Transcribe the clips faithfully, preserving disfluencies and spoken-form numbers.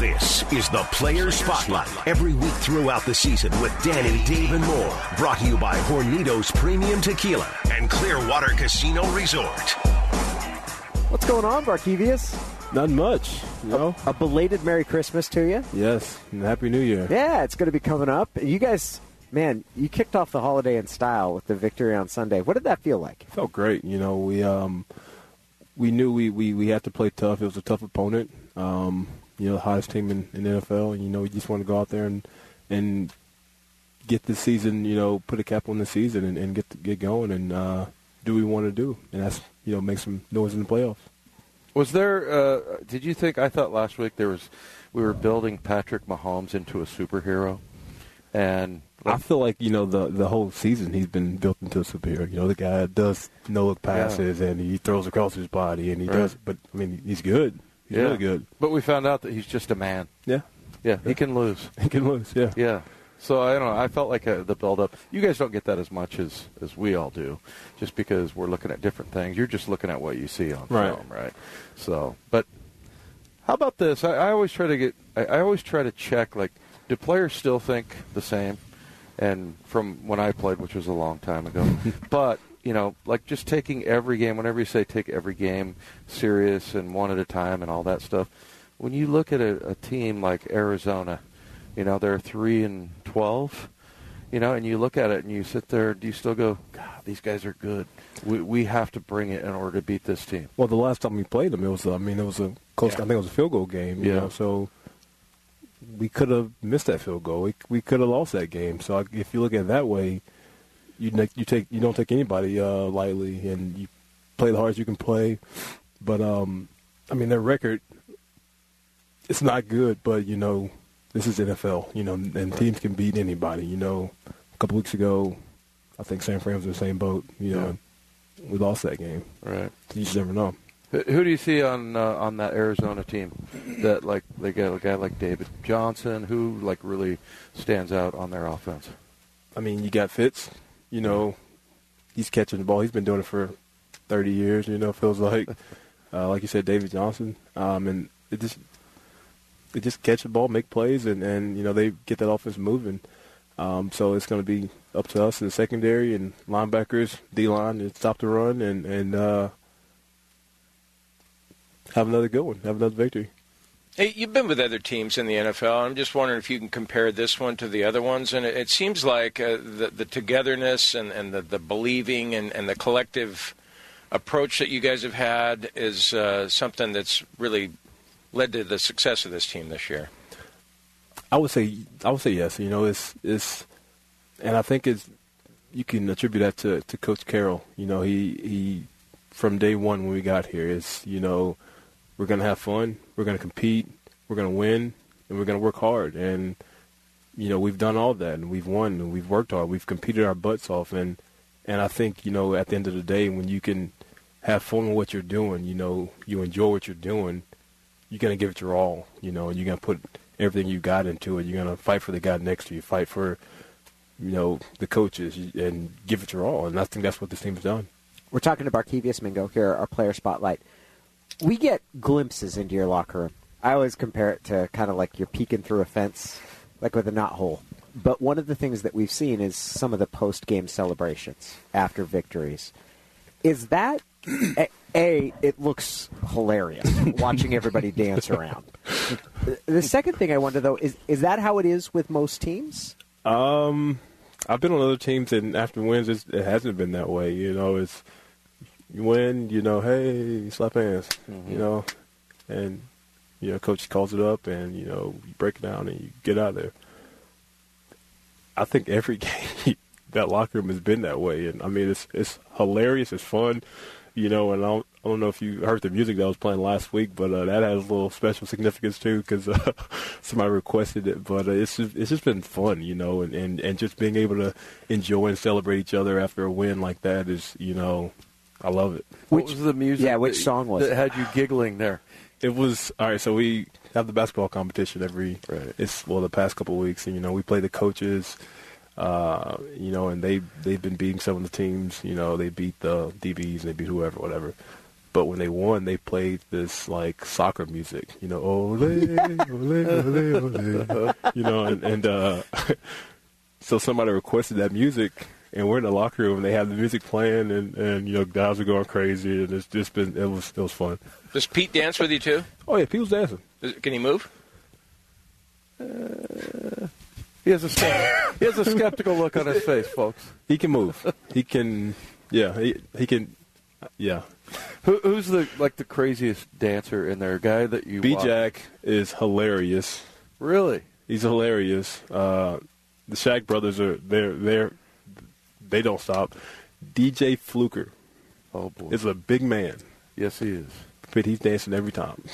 This is the Player Spotlight. Every week throughout the season with Dan and Dave and more. Brought to you by Hornitos Premium Tequila and Clearwater Casino Resort. What's going on, Barkevious? Not much, you know. A, a belated Merry Christmas to you. Yes, and Happy New Year. Yeah, it's going to be coming up. You guys, man, you kicked off the holiday in style with the victory on Sunday. What did that feel like? It felt great. You know, we um, we knew we, we, we had to play tough. It was a tough opponent. Um, you know, the hottest team in, in the N F L. And, you know, we just want to go out there and and get the season, you know, put a cap on the season and, and get to, get going and uh, do what we want to do. And that's, you know, make some noise in the playoffs. Was there, uh, did you think, I thought last week there was, we were building Patrick Mahomes into a superhero. And like, I feel like, you know, the the whole season he's been built into a superhero. You know, the guy does no-look passes, yeah, and he throws across his body, and he right. does, but, I mean, he's good. He's yeah. really good. But we found out that he's just a man. Yeah. Yeah, he yeah. can lose. He can lose, yeah. Yeah. So, I don't know, I felt like a, the build-up. You guys don't get that as much as, as we all do, just because we're looking at different things. You're just looking at what you see on right. film, right? So, but how about this? I, I always try to get, I, I always try to check, like, do players still think the same? And from when I played, which was a long time ago. But, you know, like just taking every game, whenever you say take every game serious and one at a time and all that stuff, when you look at a, a team like Arizona, you know, they're three and twelve, you know, and you look at it and you sit there, do you still go, God, these guys are good. We we have to bring it in order to beat this team. Well, the last time we played them, it was, I mean, it was a close, yeah. I think it was a field goal game, you yeah. know, so we could have missed that field goal. We, we could have lost that game. So if you look at it that way, you ne- you take you don't take anybody uh, lightly, and you play the hardest you can play. But, um, I mean, their record, it's not good, but, you know, this is N F L, you know, and teams can beat anybody. You know, a couple weeks ago, I think San Fran was in the same boat. You know, yeah. we lost that game. Right. You just never know. Who do you see on uh, on that Arizona team? That like they got a guy like David Johnson, who like really stands out on their offense. I mean, you got Fitz. You know, he's catching the ball. He's been doing it for thirty years. You know, feels like, uh, like you said, David Johnson, um, and it just. They just catch the ball, make plays, and, and you know they get that offense moving. Um, so it's going to be up to us in the secondary and linebackers, D-line, to stop the run and, and uh, have another good one, have another victory. Hey, you've been with other teams in the N F L. I'm just wondering if you can compare this one to the other ones. And it, it seems like uh, the, the togetherness and, and the, the believing and, and the collective approach that you guys have had is uh, something that's really – led to the success of this team this year. I would say, I would say yes. You know, it's it's, and I think it's you can attribute that to, to Coach Carroll. You know, he he from day one when we got here is you know we're gonna have fun, we're gonna compete, we're gonna win, and we're gonna work hard. And you know we've done all that, and we've won, and we've worked hard, we've competed our butts off, and and I think you know at the end of the day when you can have fun with what you're doing, you know you enjoy what you're doing. You're going to give it your all, you know, and you're going to put everything you got into it. You're going to fight for the guy next to you, fight for, you know, the coaches, and give it your all. And I think that's what this team's done. We're talking to Barkevious Mingo here, our Player Spotlight. We get glimpses into your locker room. I always compare it to kind of like you're peeking through a fence, like with a knothole. But one of the things that we've seen is some of the post-game celebrations after victories. Is that... A, it looks hilarious watching everybody dance around. The second thing I wonder, though, is is that how it is with most teams? Um, I've been on other teams, and after wins, it's, it hasn't been that way. You know, it's you win, you know, hey, slap hands, mm-hmm. you know, and, you know, coach calls it up, and, you know, you break it down, and you get out of there. I think every game that locker room has been that way, and, I mean, it's it's hilarious, it's fun. You know, and I don't, I don't know if you heard the music that I was playing last week, but uh, that has a little special significance, too, because uh, somebody requested it. But uh, it's just, it's just been fun, you know, and, and, and just being able to enjoy and celebrate each other after a win like that is, you know, I love it. Which, what was the music? Yeah, which that, song was that it? Had you giggling there? It was, all right, so we have the basketball competition every, right. it's well, the past couple of weeks, and, you know, we play the coaches. Uh, you know, and they, they've been beating some of the teams. You know, they beat the D Bs, they beat whoever, whatever. But when they won, they played this, like, soccer music, you know, ole, ole, ole, ole, you know, and, and uh, so somebody requested that music, and we're in the locker room, and they have the music playing, and, and you know, guys are going crazy, and it's just been, it was, it was fun. Does Pete dance with you, too? Oh, yeah, Pete was dancing. Does, can he move? Uh, he has a skeptical, he has a skeptical look on his face, folks. He can move. He can, yeah, he, he can, yeah. Who, who's the like the craziest dancer in there? Guy that you B Jack is hilarious. Really, he's hilarious. Uh, the Shaq brothers are they're they're they don't stop. D J Fluker, oh boy, is a big man. Yes, he is. But he's dancing every time.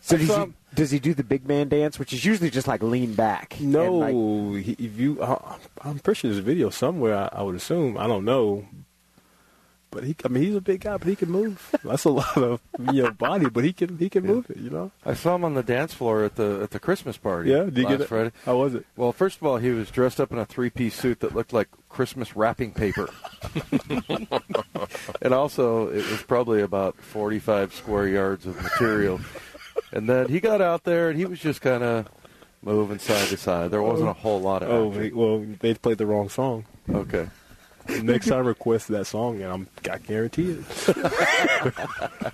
So does he, does he do the big man dance, which is usually just like lean back? No, like, he, if you, I, I'm pretty sure there's a video somewhere. I, I would assume. I don't know. But he, I mean, he's a big guy, but he can move. That's a lot of you know, body, but he can he can yeah. move it. You know, I saw him on the dance floor at the at the Christmas party. Yeah, did you get it? Friday. How was it? Well, first of all, he was dressed up in a three-piece suit that looked like Christmas wrapping paper, and also it was probably about forty-five square yards of material. And then he got out there, and he was just kind of moving side to side. There wasn't a whole lot of action. Oh, well, they played the wrong song. Okay. Next time, request that song, and I'm, I guarantee it.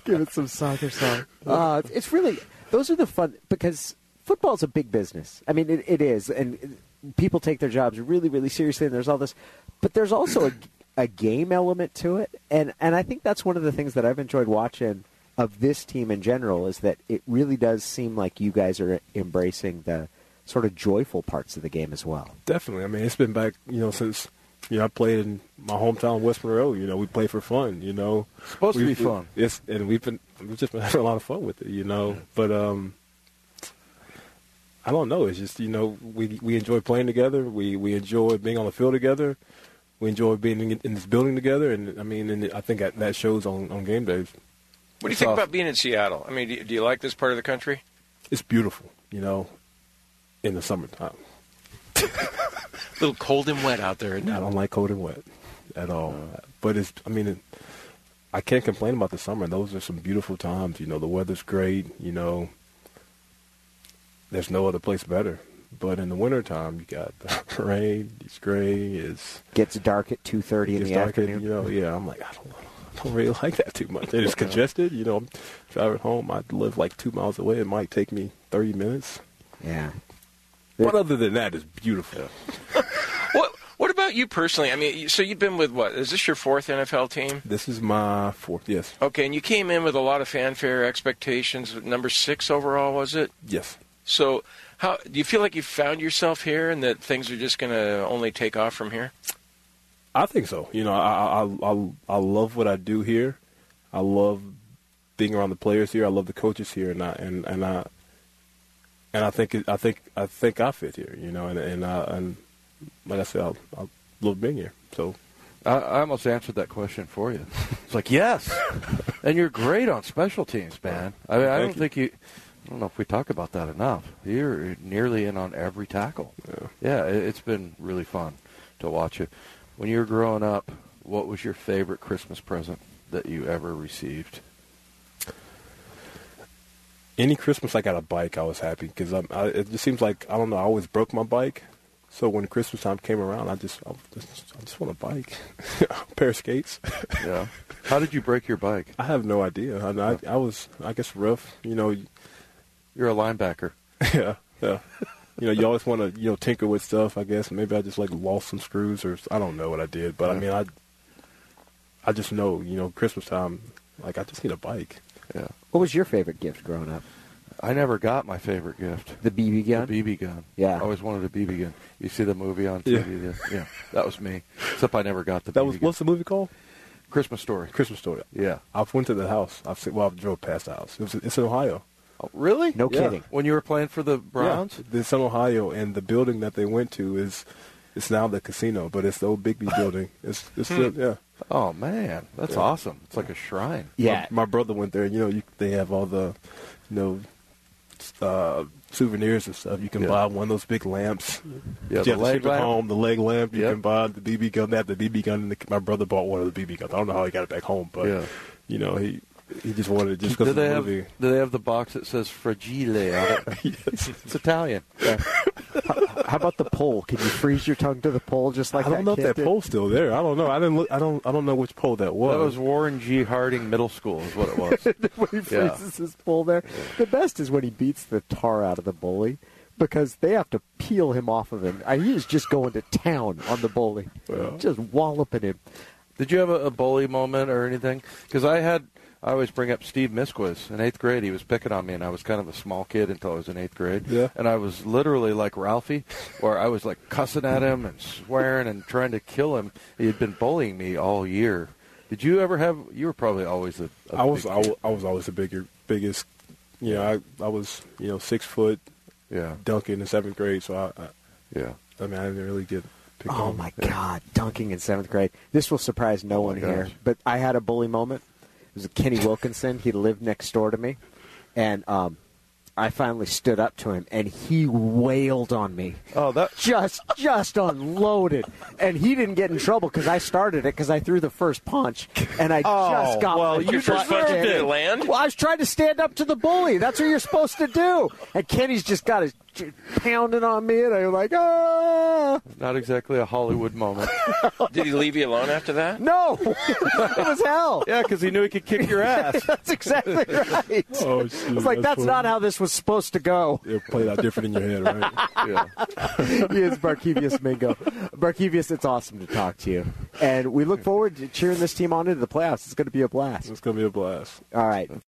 Give it some soccer song. Uh, it's really, those are the fun, because football's a big business. I mean, it, it is, and people take their jobs really, really seriously, and there's all this. But there's also a, a game element to it, and, and I think that's one of the things that I've enjoyed watching of this team in general, is that it really does seem like you guys are embracing the sort of joyful parts of the game as well. Definitely. I mean, it's been back, you know, since... You know, I played in my hometown, West Monroe. You know, we play for fun. You know, it's supposed we, to be fun. We, it's and we've been we've just been having a lot of fun with it. You know, yeah. but um, I don't know. It's just you know we we enjoy playing together. We we enjoy being on the field together. We enjoy being in, in this building together. And I mean, and I think that, that shows on, on game days. What do you it's think awesome. about being in Seattle? I mean, do you, do you like this part of the country? It's beautiful. You know, in the summertime. A little cold and wet out there. No, I don't like cold and wet at all. Uh, but it's, I mean, it, I can't complain about the summer. Those are some beautiful times. You know, the weather's great. You know, there's no other place better. But in the wintertime, you got the rain. It's gray. It's gets dark at two thirty in the afternoon. At, you know, yeah. I'm like, I don't, I don't really like that too much. It's congested. You know, I'm driving home. I live like two miles away. It might take me thirty minutes. Yeah. But other than that, it's beautiful. Yeah. what What about you personally? I mean, so you've been with what? Is this your fourth N F L team? This is my fourth, yes. Okay, and you came in with a lot of fanfare, expectations. Number six overall, was it? Yes. So, how do you feel like you found yourself here, and that things are just going to only take off from here? I think so. You know, I I I, I love what I do here. I love being around the players here. I love the coaches here, and I and and I. And I think I think I think I fit here, you know. And and, uh, and like I said, I love being here. So I, I almost answered that question for you. It's like yes, and you're great on special teams, man. I mean, I don't you. think you. I don't know if we talk about that enough. You're nearly in on every tackle. Yeah, yeah it, it's been really fun to watch you. When you were growing up, what was your favorite Christmas present that you ever received? Any Christmas I got a bike, I was happy because it just seems like, I don't know, I always broke my bike. So when Christmas time came around, I just I just, I just want a bike, a pair of skates. Yeah. How did you break your bike? I have no idea. I, yeah. I, I was, I guess, rough. You know. You're a linebacker. Yeah, yeah. You know, you always want to, you know, tinker with stuff, I guess. Maybe I just, like, lost some screws or I don't know what I did. But, yeah. I mean, I I just know, you know, Christmas time, like, I just need a bike. Yeah. What was your favorite gift growing up? I never got my favorite gift. The B B gun? The B B gun. Yeah. I always wanted a B B gun. You see the movie on T V? Yeah. yeah. That was me. Except I never got the that B B was, gun. What's the movie called? Christmas Story. Christmas Story. Yeah. I went to the house. I've seen, well, I drove past the house. It was, it's in Ohio. Oh, really? No yeah. kidding. When you were playing for the Browns? Yeah. It's in Ohio, and the building that they went to is it's now the casino, but it's the old Bigby building. It's, it's hmm. the, yeah. Oh, man, that's yeah. awesome. It's like a shrine. Yeah. My, my brother went there. You know, you, they have all the, you know, uh, souvenirs and stuff. You can yeah. buy one of those big lamps. Yeah, you the leg lamp. Home, the leg lamp. You yep. can buy the B B gun. They have the B B gun. My brother bought one of the B B guns. I don't know how he got it back home, but, yeah. you know, he He just wanted it just because of the have, movie. Do they have the box that says Fragile on it? Yes. It's Italian. Yeah. how, how about the pole? Can you freeze your tongue to the pole just like that? I don't that know if that did? Pole's still there. I don't know. I didn't look, I don't I don't know which pole that was. That was Warren G. Harding Middle School is what it was. When he freezes yeah. his pole there. Yeah. The best is when he beats the tar out of the bully, because they have to peel him off of him. I mean, he is just going to town on the bully, well. just walloping him. Did you have a, a bully moment or anything? Because I had, I always bring up Steve Misquiz. In eighth grade, he was picking on me, and I was kind of a small kid until I was in eighth grade. Yeah. And I was literally like Ralphie, where I was like cussing at him and swearing and trying to kill him. He had been bullying me all year. Did you ever have? You were probably always a. a I was. I was, I was always the bigger, biggest. You know, I I was you know six foot. Yeah, dunking in seventh grade. So I, I, yeah, I mean, I didn't really get picked on. Oh my yeah. God, dunking in seventh grade. This will surprise no oh one gosh. here, but I had a bully moment. It was a Kenny Wilkinson. He lived next door to me, and um, I finally stood up to him, and he wailed on me. Oh, that just just unloaded, and he didn't get in trouble because I started it because I threw the first punch, and I oh, just got. Well, you first punch didn't land. Well, I was trying to stand up to the bully. That's what you're supposed to do, and Kenny's just got his. Pounding on me, and I'm like, ah! Not exactly a Hollywood moment. Did he leave you alone after that? No! It was hell! Yeah, because he knew he could kick your ass. That's exactly right. Oh, shoot, it's like, that's, that's not how this was supposed to go. It played out different in your head, right? Yeah. He is Barkevious Mingo. Barkevious, it's awesome to talk to you. And we look forward to cheering this team on into the playoffs. It's going to be a blast. It's going to be a blast. All right.